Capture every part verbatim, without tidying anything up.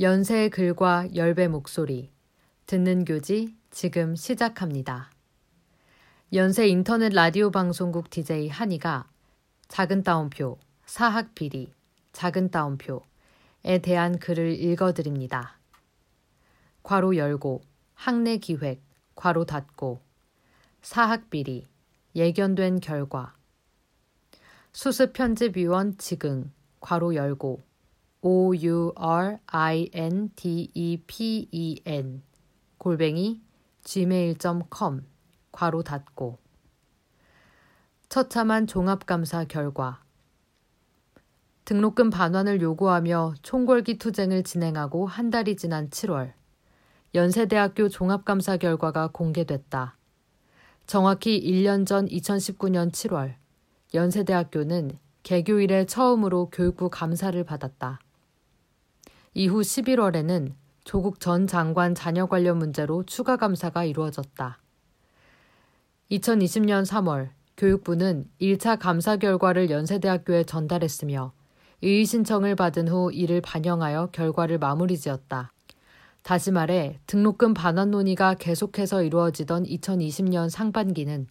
연세의 글과 열배 목소리, 듣는 교지 지금 시작합니다. 연세 인터넷 라디오 방송국 디제이 한이가 작은 따옴표, 사학 비리, 작은 따옴표에 대한 글을 읽어드립니다. 괄호 열고, 학내 기획, 괄호 닫고, 사학 비리, 예견된 결과, 수습 편집위원 지금, 괄호 열고, o-u-r-i-n-d-e-p-e-n 골뱅이 지메일 닷컴 괄호 닫고 처참한 종합감사 결과 등록금 반환을 요구하며 총궐기 투쟁을 진행하고 한 달이 지난 칠월 연세대학교 종합감사 결과가 공개됐다. 정확히 일 년 전 이천십구 년 칠월 연세대학교는 개교 이래 처음으로 교육부 감사를 받았다. 이후 십일월에는 조국 전 장관 자녀 관련 문제로 추가 감사가 이루어졌다. 이천이십 년 삼월 교육부는 일 차 감사 결과를 연세대학교에 전달했으며 이의 신청을 받은 후 이를 반영하여 결과를 마무리 지었다. 다시 말해 등록금 반환 논의가 계속해서 이루어지던 이천이십 년 상반기는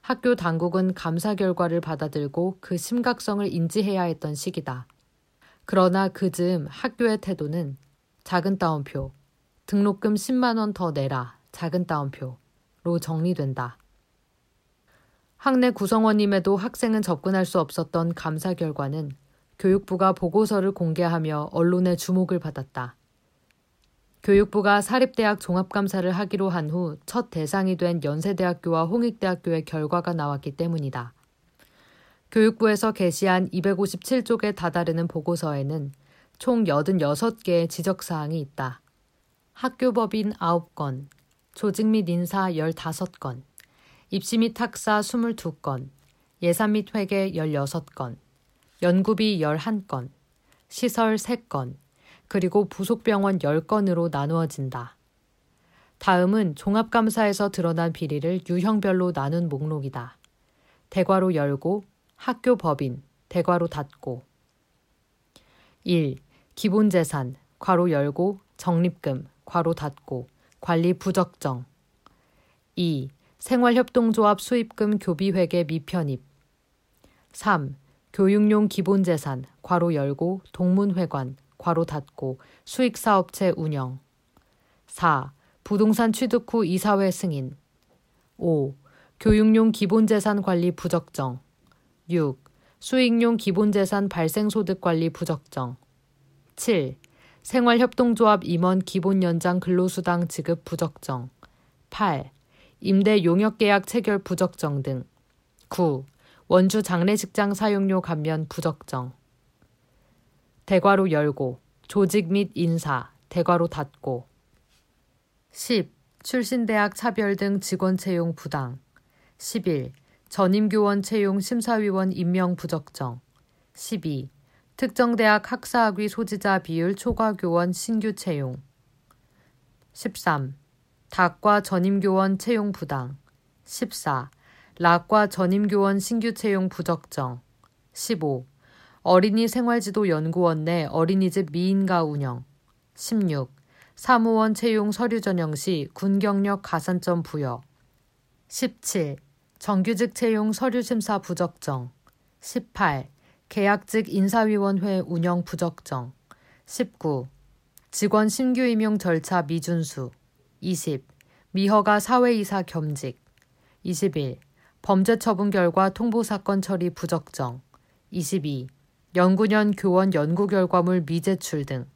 학교 당국은 감사 결과를 받아들고 그 심각성을 인지해야 했던 시기다. 그러나 그 즈음 학교의 태도는 작은 따옴표, 등록금 십만 원 더 내라, 작은 따옴표로 정리된다. 학내 구성원임에도 학생은 접근할 수 없었던 감사 결과는 교육부가 보고서를 공개하며 언론의 주목을 받았다. 교육부가 사립대학 종합감사를 하기로 한 후 첫 대상이 된 연세대학교와 홍익대학교의 결과가 나왔기 때문이다. 교육부에서 게시한 이백오십칠 쪽에 다다르는 보고서에는 총 팔십육 개의 지적사항이 있다. 학교법인 아홉 건, 조직 및 인사 십오 건, 입시 및 학사 이십이 건, 예산 및 회계 십육 건, 연구비 십일 건, 시설 삼 건, 그리고 부속병원 십 건으로 나누어진다. 다음은 종합감사에서 드러난 비리를 유형별로 나눈 목록이다. 대괄호 열고, 학교 법인, 대괄호 닫고 일. 기본재산, 괄호 열고, 적립금, 괄호 닫고, 관리 부적정 이. 생활협동조합 수입금 교비회계 미편입 삼. 교육용 기본재산, 괄호 열고, 동문회관, 괄호 닫고 수익사업체 운영 사. 부동산 취득 후 이사회 승인 오. 교육용 기본재산 관리 부적정 육. 수익용 기본재산 발생소득 관리 부적정 칠. 생활협동조합 임원 기본연장 근로수당 지급 부적정 팔. 임대 용역계약 체결 부적정 등 구. 원주 장례식장 사용료 감면 부적정 대괄호 열고, 조직 및 인사, 대괄호 닫고 십. 출신대학 차별 등 직원 채용 부당 십일. 전임교원 채용 심사위원 임명 부적정 십이. 특정대학 학사학위 소지자 비율 초과교원 신규 채용 십삼. 닥과 전임교원 채용 부당 십사. 락과 전임교원 신규 채용 부적정 십오. 어린이 생활지도 연구원 내 어린이집 미인가 운영 십육. 사무원 채용 서류 전형 시 군경력 가산점 부여 십칠. 정규직 채용 서류 심사 부적정 십팔. 계약직 인사위원회 운영 부적정 십구. 직원 신규 임용 절차 미준수 이십. 미허가 사회이사 겸직 이십일. 범죄 처분 결과 통보 사건 처리 부적정 이십이. 연구년 교원 연구 결과물 미제출 등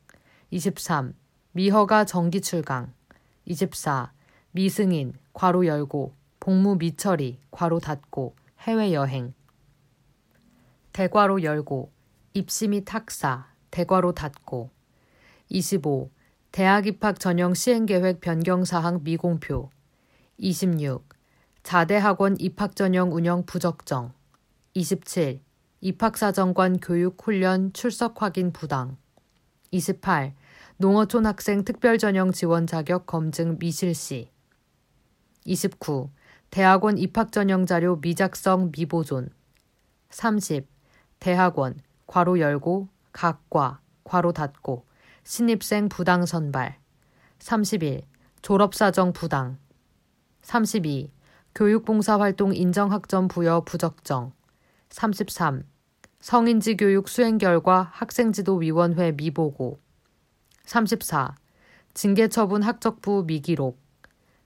이십삼. 미허가 정기 출강 이십사. 미승인, 괄호 열고, 복무 미처리, 괄호 닫고, 해외여행 대괄호 열고, 입시 및 학사, 대괄호 닫고 이십오. 대학 입학 전형 시행계획 변경사항 미공표 이십육. 자대학원 입학 전형 운영 부적정 이십칠. 입학사정관 교육훈련 출석확인 부당 이십팔. 농어촌 학생 특별전형 지원 자격 검증 미실시 이십구. 대학원 입학전형 자료 미작성 미보존 삼십. 대학원, 괄호 열고, 각과, 괄호 닫고, 신입생 부당 선발, 삼십일. 졸업사정 부당, 삼십이. 교육봉사활동 인정학점 부여 부적정, 삼십삼. 성인지 교육 수행 결과 학생지도위원회 미보고, 삼십사. 징계처분 학적부 미기록,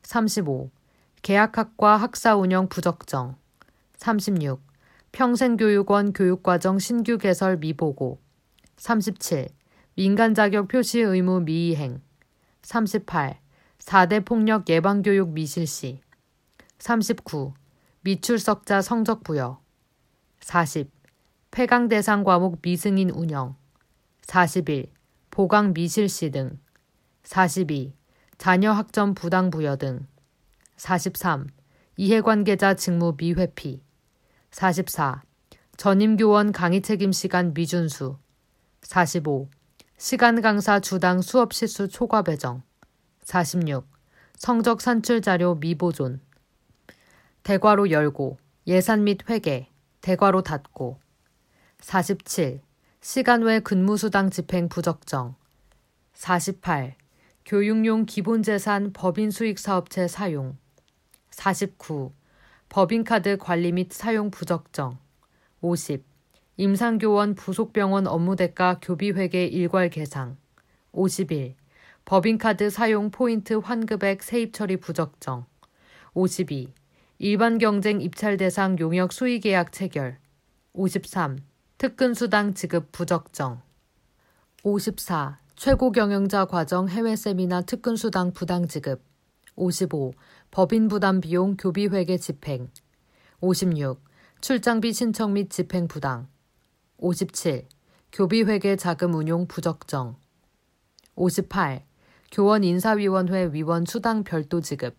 삼십오. 계약학과 학사운영 부적정, 삼십육. 평생교육원 교육과정 신규 개설 미보고, 삼십칠. 민간자격 표시 의무 미이행, 삼십팔. 사 대 폭력 예방교육 미실시, 삼십구. 미출석자 성적 부여, 사십. 폐강 대상 과목 미승인 운영, 사십일. 보강 미실시 등, 사십이. 자녀 학점 부당 부여 등, 사십삼. 이해관계자 직무 미회피, 사십사. 전임교원 강의 책임 시간 미준수, 사십오. 시간 강사 주당 수업 시수 초과 배정, 사십육. 성적 산출 자료 미보존. 대괄호 열고, 예산 및 회계, 대괄호 닫고, 사십칠. 시간 외 근무수당 집행 부적정, 사십팔. 교육용 기본재산 법인수익사업체 사용, 사십구. 법인카드 관리 및 사용 부적정, 오십. 임상교원 부속병원 업무대가 교비회계 일괄 계상, 오십일. 법인카드 사용 포인트 환급액 세입 처리 부적정, 오십이. 일반 경쟁 입찰 대상 용역 수의계약 체결, 오십삼. 특근수당 지급 부적정, 오십사. 최고 경영자 과정 해외 세미나 특근수당 부당 지급, 오십오. 법인 부담 비용 교비회계 집행, 오십육. 출장비 신청 및 집행 부당, 오십칠. 교비회계 자금 운용 부적정, 오십팔. 교원 인사위원회 위원 수당 별도 지급,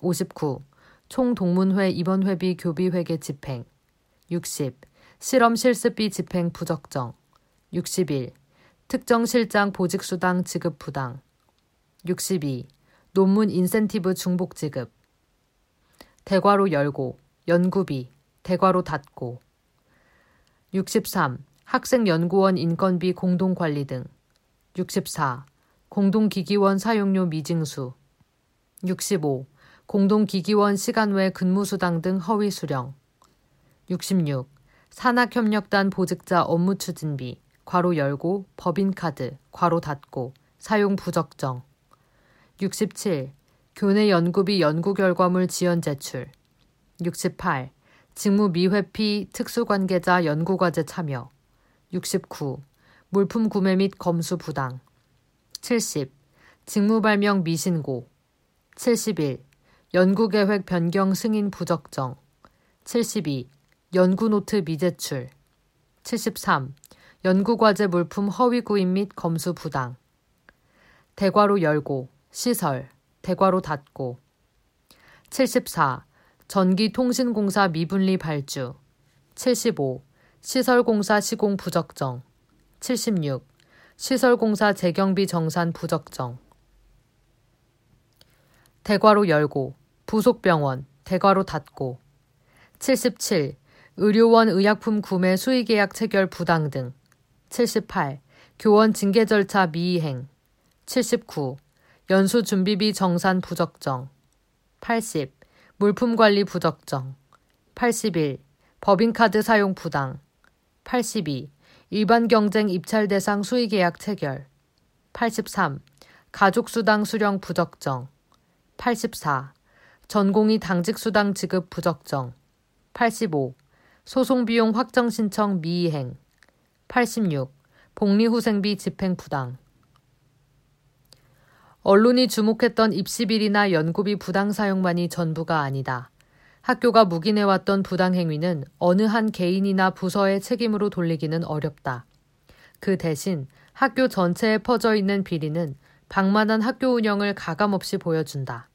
오십구. 총동문회 입원회비 교비회계 집행, 육십. 실험 실습비 집행 부적정, 육십일. 특정 실장 보직수당 지급 부당, 육십이. 논문 인센티브 중복 지급. 대괄호 열고, 연구비, 대괄호 닫고, 육십삼. 학생연구원 인건비 공동관리 등, 육십사. 공동기기원 사용료 미징수, 육십오. 공동기기원 시간 외 근무수당 등 허위 수령, 육십육. 산학협력단 보직자 업무 추진비, 괄호 열고, 법인카드, 괄호 닫고, 사용 부적정, 육십칠. 교내 연구비 연구결과물 지연 제출, 육십팔. 직무 미회피 특수관계자 연구과제 참여, 육십구. 물품 구매 및 검수 부당, 칠십. 직무 발명 미신고, 칠십일. 연구계획 변경 승인 부적정, 칠십이. 연구노트 미제출, 칠십삼. 연구과제 물품 허위 구입 및 검수 부당. 대괄호 열고, 시설, 대괄호 닫고, 칠십사. 전기통신공사 미분리 발주, 칠십오. 시설공사 시공 부적정, 칠십육. 시설공사 재경비 정산 부적정. 대괄호 열고, 부속병원, 대괄호 닫고, 칠십칠. 의료원 의약품 구매 수의계약 체결 부당 등, 칠십팔. 교원 징계 절차 미이행, 칠십구. 연수준비비 정산 부적정, 팔십. 물품관리 부적정, 팔십일. 법인카드 사용 부당, 팔십이. 일반경쟁 입찰대상 수의계약 체결, 팔십삼. 가족수당 수령 부적정, 팔십사. 전공의 당직수당 지급 부적정, 팔십오. 소송비용 확정신청 미이행, 팔십육. 복리후생비 집행 부당. 언론이 주목했던 입시비리나 연구비 부당 사용만이 전부가 아니다. 학교가 묵인해왔던 부당 행위는 어느 한 개인이나 부서의 책임으로 돌리기는 어렵다. 그 대신 학교 전체에 퍼져 있는 비리는 방만한 학교 운영을 가감없이 보여준다.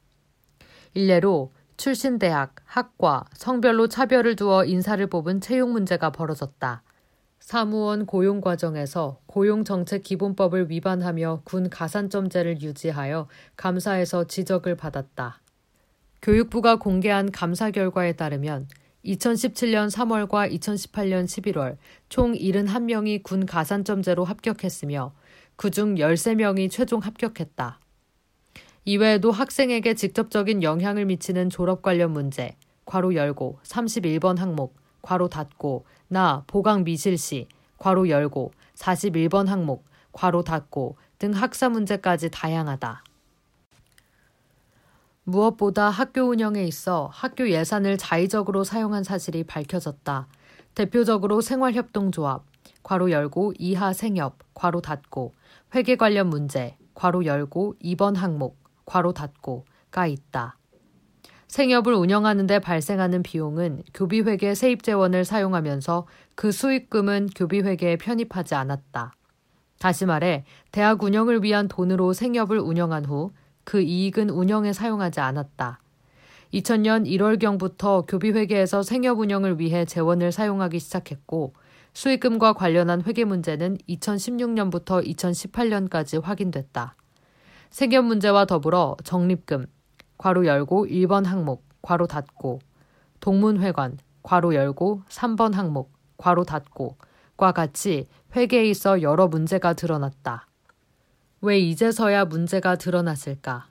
일례로 출신 대학, 학과, 성별로 차별을 두어 인사를 뽑은 채용 문제가 벌어졌다. 사무원 고용 과정에서 고용정책기본법을 위반하며 군 가산점제를 유지하여 감사에서 지적을 받았다. 교육부가 공개한 감사 결과에 따르면 이천십칠 년 삼월과 이천십팔 년 십일월 총 칠십일 명이 군 가산점제로 합격했으며 그중 열세 명이 최종 합격했다. 이외에도 학생에게 직접적인 영향을 미치는 졸업 관련 문제, 괄호 열고, 삼십일 번 항목, 괄호 닫고, 나 보강 미실시, 괄호 열고, 사십일 번 항목, 괄호 닫고 등 학사 문제까지 다양하다. 무엇보다 학교 운영에 있어 학교 예산을 자의적으로 사용한 사실이 밝혀졌다. 대표적으로 생활협동조합, 괄호 열고 이하 생협, 괄호 닫고, 회계 관련 문제, 괄호 열고 이 번 항목, 괄호 닫고가 있다. 생협을 운영하는 데 발생하는 비용은 교비회계 세입재원을 사용하면서 그 수익금은 교비회계에 편입하지 않았다. 다시 말해 대학 운영을 위한 돈으로 생협을 운영한 후 그 이익은 운영에 사용하지 않았다. 이천 년 일월경부터 교비회계에서 생협 운영을 위해 재원을 사용하기 시작했고 수익금과 관련한 회계 문제는 이천십육 년부터 이천십팔 년까지 확인됐다. 생협 문제와 더불어 적립금, 괄호 열고 일 번 항목, 괄호 닫고, 동문회관, 괄호 열고 삼 번 항목, 괄호 닫고 과 같이 회계에 있어 여러 문제가 드러났다. 왜 이제서야 문제가 드러났을까?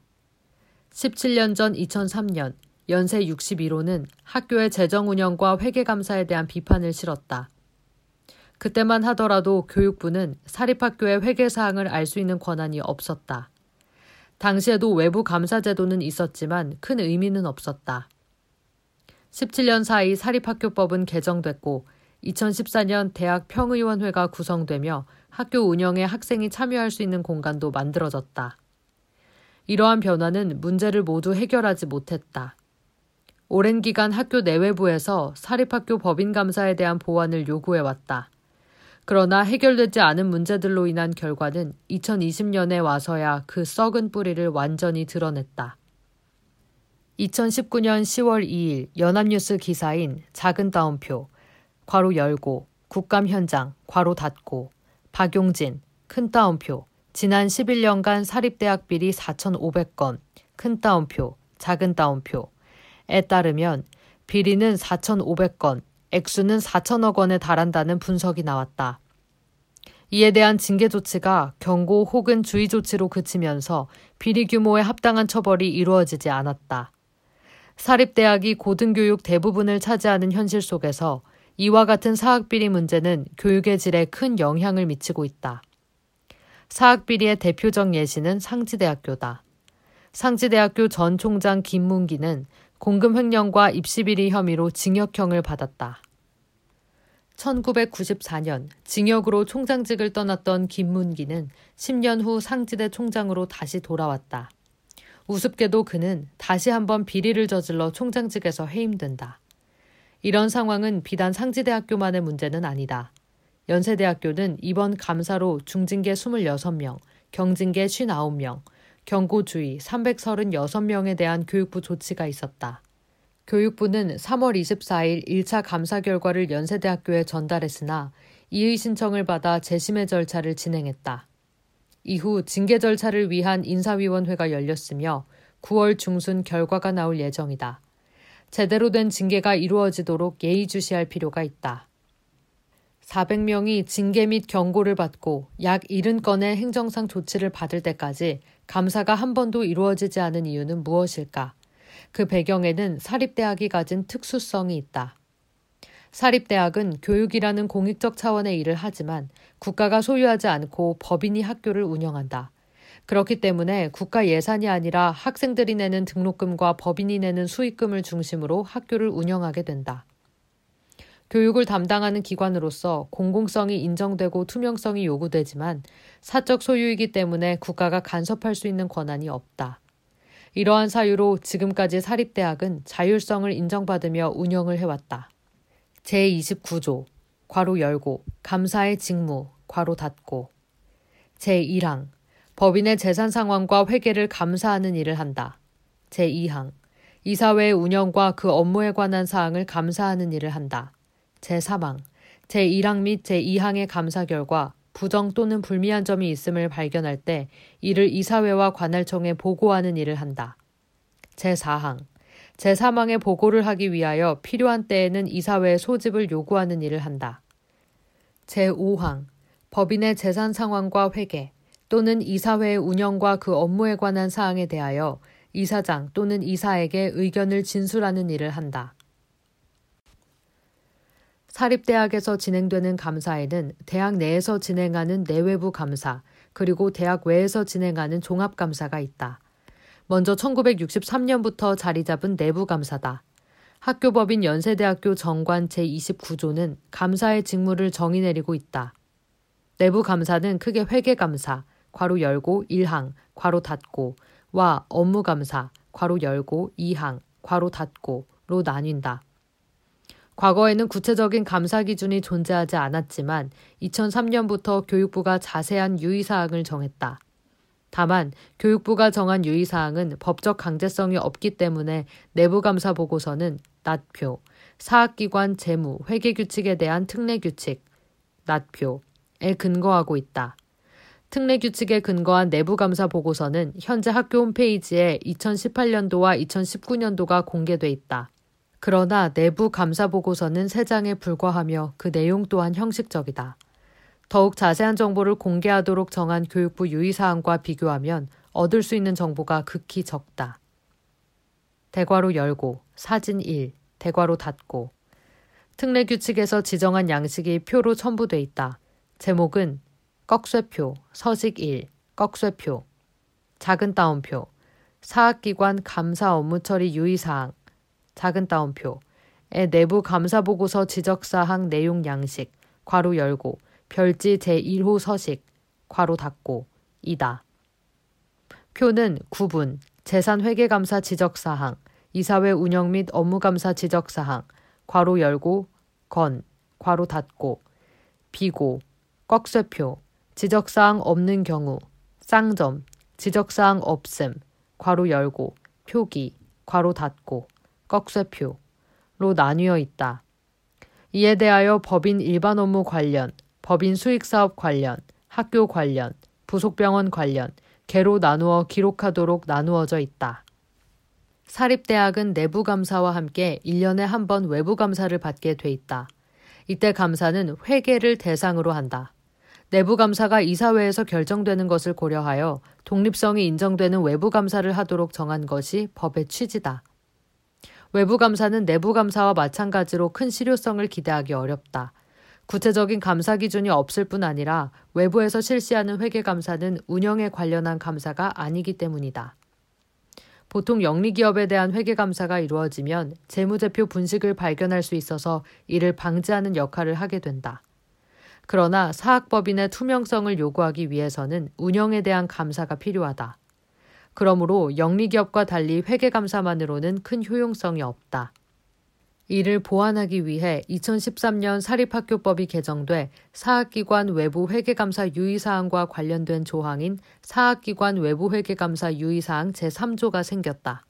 십칠 년 전 이천삼 년, 연세 육십일 호는 학교의 재정운영과 회계감사에 대한 비판을 실었다. 그때만 하더라도 교육부는 사립학교의 회계사항을 알 수 있는 권한이 없었다. 당시에도 외부 감사 제도는 있었지만 큰 의미는 없었다. 십칠 년 사이 사립학교법은 개정됐고 이천십사 년 대학 평의원회가 구성되며 학교 운영에 학생이 참여할 수 있는 공간도 만들어졌다. 이러한 변화는 문제를 모두 해결하지 못했다. 오랜 기간 학교 내외부에서 사립학교 법인감사에 대한 보완을 요구해왔다. 그러나 해결되지 않은 문제들로 인한 결과는 이천이십 년에 와서야 그 썩은 뿌리를 완전히 드러냈다. 이천십구 년 시월 이일 연합뉴스 기사인 작은 따옴표 괄호 열고, 국감 현장, 괄호 닫고, 박용진, 큰 따옴표, 지난 십일 년간 사립대학 비리 사천오백 건, 큰 따옴표, 작은 따옴표에 따르면 비리는 사천오백 건, 액수는 사천억 원에 달한다는 분석이 나왔다. 이에 대한 징계 조치가 경고 혹은 주의 조치로 그치면서 비리 규모에 합당한 처벌이 이루어지지 않았다. 사립대학이 고등교육 대부분을 차지하는 현실 속에서 이와 같은 사학비리 문제는 교육의 질에 큰 영향을 미치고 있다. 사학비리의 대표적 예시는 상지대학교다. 상지대학교 전 총장 김문기는 공금 횡령과 입시비리 혐의로 징역형을 받았다. 천구백구십사 년 징역으로 총장직을 떠났던 김문기는 십 년 후 상지대 총장으로 다시 돌아왔다. 우습게도 그는 다시 한번 비리를 저질러 총장직에서 해임된다. 이런 상황은 비단 상지대학교만의 문제는 아니다. 연세대학교는 이번 감사로 중징계 이십육 명, 경징계 오십구 명, 경고주의 삼백삼십육 명에 대한 교육부 조치가 있었다. 교육부는 삼월 이십사일 일 차 감사 결과를 연세대학교에 전달했으나 이의 신청을 받아 재심의 절차를 진행했다. 이후 징계 절차를 위한 인사위원회가 열렸으며 구월 중순 결과가 나올 예정이다. 제대로 된 징계가 이루어지도록 예의주시할 필요가 있다. 사백 명이 징계 및 경고를 받고 약 칠십 건의 행정상 조치를 받을 때까지 감사가 한 번도 이루어지지 않은 이유는 무엇일까? 그 배경에는 사립대학이 가진 특수성이 있다. 사립대학은 교육이라는 공익적 차원의 일을 하지만 국가가 소유하지 않고 법인이 학교를 운영한다. 그렇기 때문에 국가 예산이 아니라 학생들이 내는 등록금과 법인이 내는 수익금을 중심으로 학교를 운영하게 된다. 교육을 담당하는 기관으로서 공공성이 인정되고 투명성이 요구되지만 사적 소유이기 때문에 국가가 간섭할 수 있는 권한이 없다. 이러한 사유로 지금까지 사립대학은 자율성을 인정받으며 운영을 해왔다. 제이십구 조, 괄호 열고, 감사의 직무, 괄호 닫고. 제일 항, 법인의 재산 상황과 회계를 감사하는 일을 한다. 제이 항, 이사회의 운영과 그 업무에 관한 사항을 감사하는 일을 한다. 제삼 항, 제일 항 및 제이 항의 감사 결과 부정 또는 불미한 점이 있음을 발견할 때 이를 이사회와 관할청에 보고하는 일을 한다. 제사 항, 제삼 항의 보고를 하기 위하여 필요한 때에는 이사회에 소집을 요구하는 일을 한다. 제오 항, 법인의 재산 상황과 회계, 또는 이사회의 운영과 그 업무에 관한 사항에 대하여 이사장 또는 이사에게 의견을 진술하는 일을 한다. 사립대학에서 진행되는 감사에는 대학 내에서 진행하는 내외부 감사, 그리고 대학 외에서 진행하는 종합감사가 있다. 먼저 천구백육십삼 년부터 자리 잡은 내부감사다. 학교법인 연세대학교 정관 제이십구 조는 감사의 직무를 정의 내리고 있다. 내부감사는 크게 회계감사, 괄호 열고 일 항, 괄호 닫고, 와 업무감사, 괄호 열고 이 항, 괄호 닫고로 나뉜다. 과거에는 구체적인 감사 기준이 존재하지 않았지만 이천삼 년부터 교육부가 자세한 유의사항을 정했다. 다만 교육부가 정한 유의사항은 법적 강제성이 없기 때문에 내부감사 보고서는 낫표, 사학기관 재무, 회계규칙에 대한 특례규칙, 낫표에 근거하고 있다. 특례규칙에 근거한 내부감사 보고서는 현재 학교 홈페이지에 이천십팔 년도와 이천십구 년도가 공개돼 있다. 그러나 내부 감사 보고서는 세 장에 불과하며 그 내용 또한 형식적이다. 더욱 자세한 정보를 공개하도록 정한 교육부 유의사항과 비교하면 얻을 수 있는 정보가 극히 적다. 대괄호 열고, 사진 일, 대괄호 닫고. 특례 규칙에서 지정한 양식이 표로 첨부돼 있다. 제목은 꺽쇠표, 서식 일, 꺽쇠표, 작은 따옴표, 사학기관 감사 업무 처리 유의사항, 작은 따옴표의 내부 감사보고서 지적사항 내용 양식, 괄호 열고, 별지 제일 호 서식, 괄호 닫고, 이다. 표는 구분, 재산회계감사 지적사항, 이사회 운영 및 업무감사 지적사항, 괄호 열고, 건, 괄호 닫고, 비고, 꺽쇠표, 지적사항 없는 경우, 쌍점, 지적사항 없음, 괄호 열고, 표기, 괄호 닫고, 꺽쇠표로 나뉘어 있다. 이에 대하여 법인 일반 업무 관련, 법인 수익사업 관련, 학교 관련, 부속병원 관련, 개로 나누어 기록하도록 나누어져 있다. 사립대학은 내부감사와 함께 일 년에 한 번 외부감사를 받게 돼 있다. 이때 감사는 회계를 대상으로 한다. 내부감사가 이사회에서 결정되는 것을 고려하여 독립성이 인정되는 외부감사를 하도록 정한 것이 법의 취지다. 외부감사는 내부감사와 마찬가지로 큰 실효성을 기대하기 어렵다. 구체적인 감사 기준이 없을 뿐 아니라 외부에서 실시하는 회계감사는 운영에 관련한 감사가 아니기 때문이다. 보통 영리기업에 대한 회계감사가 이루어지면 재무제표 분식을 발견할 수 있어서 이를 방지하는 역할을 하게 된다. 그러나 사학법인의 투명성을 요구하기 위해서는 운영에 대한 감사가 필요하다. 그러므로 영리기업과 달리 회계감사만으로는 큰 효용성이 없다. 이를 보완하기 위해 이천십삼 년 사립학교법이 개정돼 사학기관 외부 회계감사 유의사항과 관련된 조항인 사학기관 외부 회계감사 유의사항 제삼 조가 생겼다.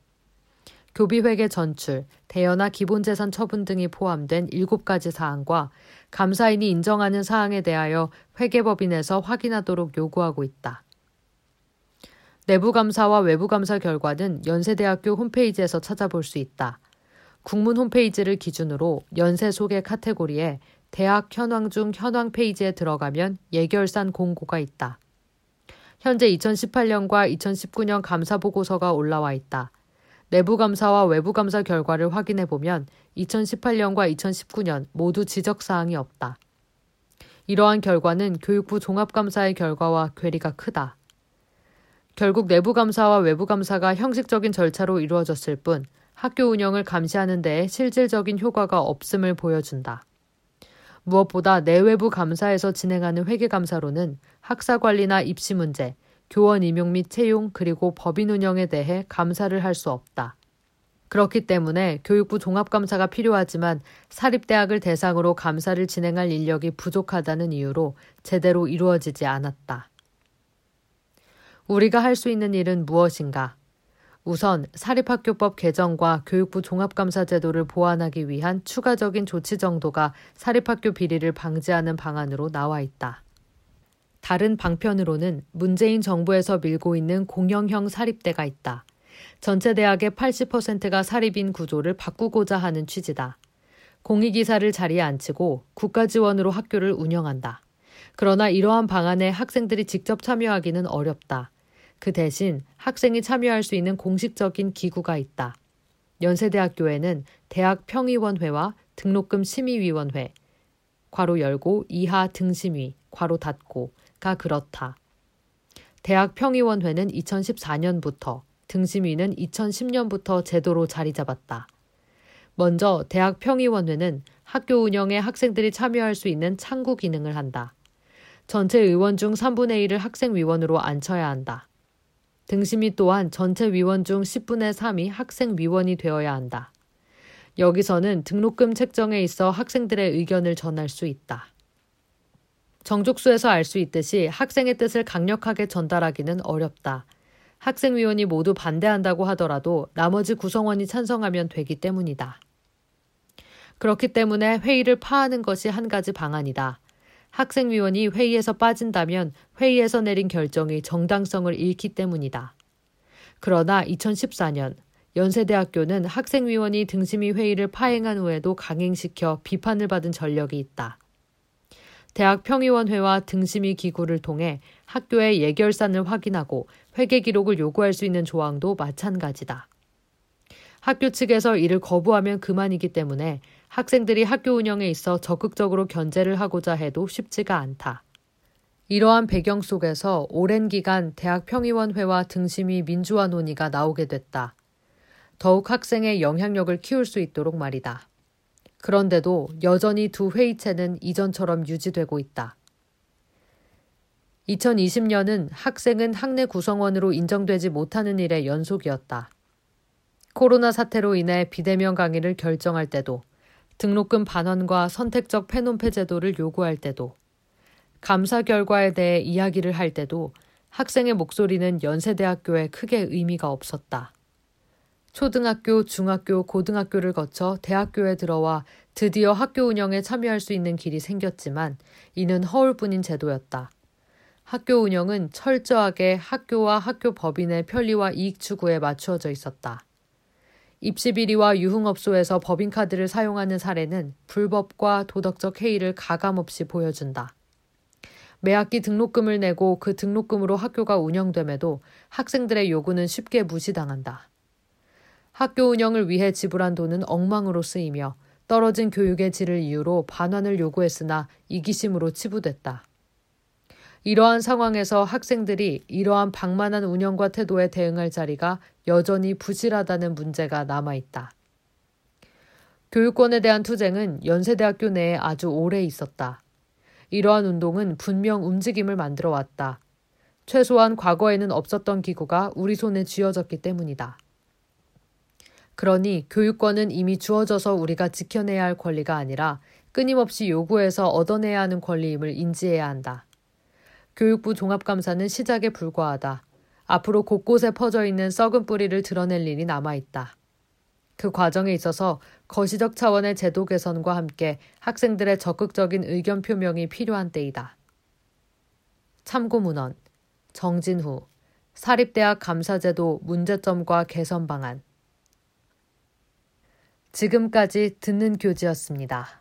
교비회계 전출, 대여나 기본재산 처분 등이 포함된 일곱 가지 사항과 감사인이 인정하는 사항에 대하여 회계법인에서 확인하도록 요구하고 있다. 내부감사와 외부감사 결과는 연세대학교 홈페이지에서 찾아볼 수 있다. 국문 홈페이지를 기준으로 연세 소개 카테고리에 대학 현황 중 현황 페이지에 들어가면 예결산 공고가 있다. 현재 이천십팔 년과 이천십구 년 감사보고서가 올라와 있다. 내부감사와 외부감사 결과를 확인해보면 이천십팔 년과 이천십구 년 모두 지적사항이 없다. 이러한 결과는 교육부 종합감사의 결과와 괴리가 크다. 결국 내부감사와 외부감사가 형식적인 절차로 이루어졌을 뿐 학교 운영을 감시하는 데에 실질적인 효과가 없음을 보여준다. 무엇보다 내외부 감사에서 진행하는 회계감사로는 학사관리나 입시 문제, 교원 임용 및 채용 그리고 법인 운영에 대해 감사를 할 수 없다. 그렇기 때문에 교육부 종합감사가 필요하지만 사립대학을 대상으로 감사를 진행할 인력이 부족하다는 이유로 제대로 이루어지지 않았다. 우리가 할 수 있는 일은 무엇인가? 우선 사립학교법 개정과 교육부 종합감사 제도를 보완하기 위한 추가적인 조치 정도가 사립학교 비리를 방지하는 방안으로 나와 있다. 다른 방편으로는 문재인 정부에서 밀고 있는 공영형 사립대가 있다. 전체 대학의 팔십 퍼센트가 사립인 구조를 바꾸고자 하는 취지다. 공익이사를 자리에 앉히고 국가 지원으로 학교를 운영한다. 그러나 이러한 방안에 학생들이 직접 참여하기는 어렵다. 그 대신 학생이 참여할 수 있는 공식적인 기구가 있다. 연세대학교에는 대학평의원회와 등록금 심의위원회, 괄호 열고 이하 등심위, 괄호 닫고가 그렇다. 대학평의원회는 이천십사 년부터, 등심위는 이천십 년부터 제도로 자리 잡았다. 먼저 대학평의원회는 학교 운영에 학생들이 참여할 수 있는 창구 기능을 한다. 전체 의원 중 삼분의 일을 학생위원으로 앉혀야 한다. 등심위 또한 전체 위원 중 십분의 삼이 학생위원이 되어야 한다. 여기서는 등록금 책정에 있어 학생들의 의견을 전할 수 있다. 정족수에서 알 수 있듯이 학생의 뜻을 강력하게 전달하기는 어렵다. 학생위원이 모두 반대한다고 하더라도 나머지 구성원이 찬성하면 되기 때문이다. 그렇기 때문에 회의를 파하는 것이 한 가지 방안이다. 학생위원이 회의에서 빠진다면 회의에서 내린 결정이 정당성을 잃기 때문이다. 그러나 이천십사 년 연세대학교는 학생위원이 등심위 회의를 파행한 후에도 강행시켜 비판을 받은 전력이 있다. 대학평의원회와 등심위 기구를 통해 학교의 예결산을 확인하고 회계 기록을 요구할 수 있는 조항도 마찬가지다. 학교 측에서 이를 거부하면 그만이기 때문에 학생들이 학교 운영에 있어 적극적으로 견제를 하고자 해도 쉽지가 않다. 이러한 배경 속에서 오랜 기간 대학평의원회와 등심위 민주화 논의가 나오게 됐다. 더욱 학생의 영향력을 키울 수 있도록 말이다. 그런데도 여전히 두 회의체는 이전처럼 유지되고 있다. 이천이십 년은 학생은 학내 구성원으로 인정되지 못하는 일의 연속이었다. 코로나 사태로 인해 비대면 강의를 결정할 때도, 등록금 반환과 선택적 폐논폐 제도를 요구할 때도, 감사 결과에 대해 이야기를 할 때도 학생의 목소리는 연세대학교에 크게 의미가 없었다. 초등학교, 중학교, 고등학교를 거쳐 대학교에 들어와 드디어 학교 운영에 참여할 수 있는 길이 생겼지만 이는 허울뿐인 제도였다. 학교 운영은 철저하게 학교와 학교 법인의 편리와 이익 추구에 맞추어져 있었다. 입시 비리와 유흥업소에서 법인카드를 사용하는 사례는 불법과 도덕적 해이를 가감없이 보여준다. 매 학기 등록금을 내고 그 등록금으로 학교가 운영됨에도 학생들의 요구는 쉽게 무시당한다. 학교 운영을 위해 지불한 돈은 엉망으로 쓰이며 떨어진 교육의 질을 이유로 반환을 요구했으나 이기심으로 치부됐다. 이러한 상황에서 학생들이 이러한 방만한 운영과 태도에 대응할 자리가 여전히 부실하다는 문제가 남아있다. 교육권에 대한 투쟁은 연세대학교 내에 아주 오래 있었다. 이러한 운동은 분명 움직임을 만들어 왔다. 최소한 과거에는 없었던 기구가 우리 손에 쥐어졌기 때문이다. 그러니 교육권은 이미 주어져서 우리가 지켜내야 할 권리가 아니라 끊임없이 요구해서 얻어내야 하는 권리임을 인지해야 한다. 교육부 종합감사는 시작에 불과하다. 앞으로 곳곳에 퍼져 있는 썩은 뿌리를 드러낼 일이 남아있다. 그 과정에 있어서 거시적 차원의 제도 개선과 함께 학생들의 적극적인 의견 표명이 필요한 때이다. 참고문헌, 정진후, 사립대학 감사제도 문제점과 개선 방안. 지금까지 듣는 교지였습니다.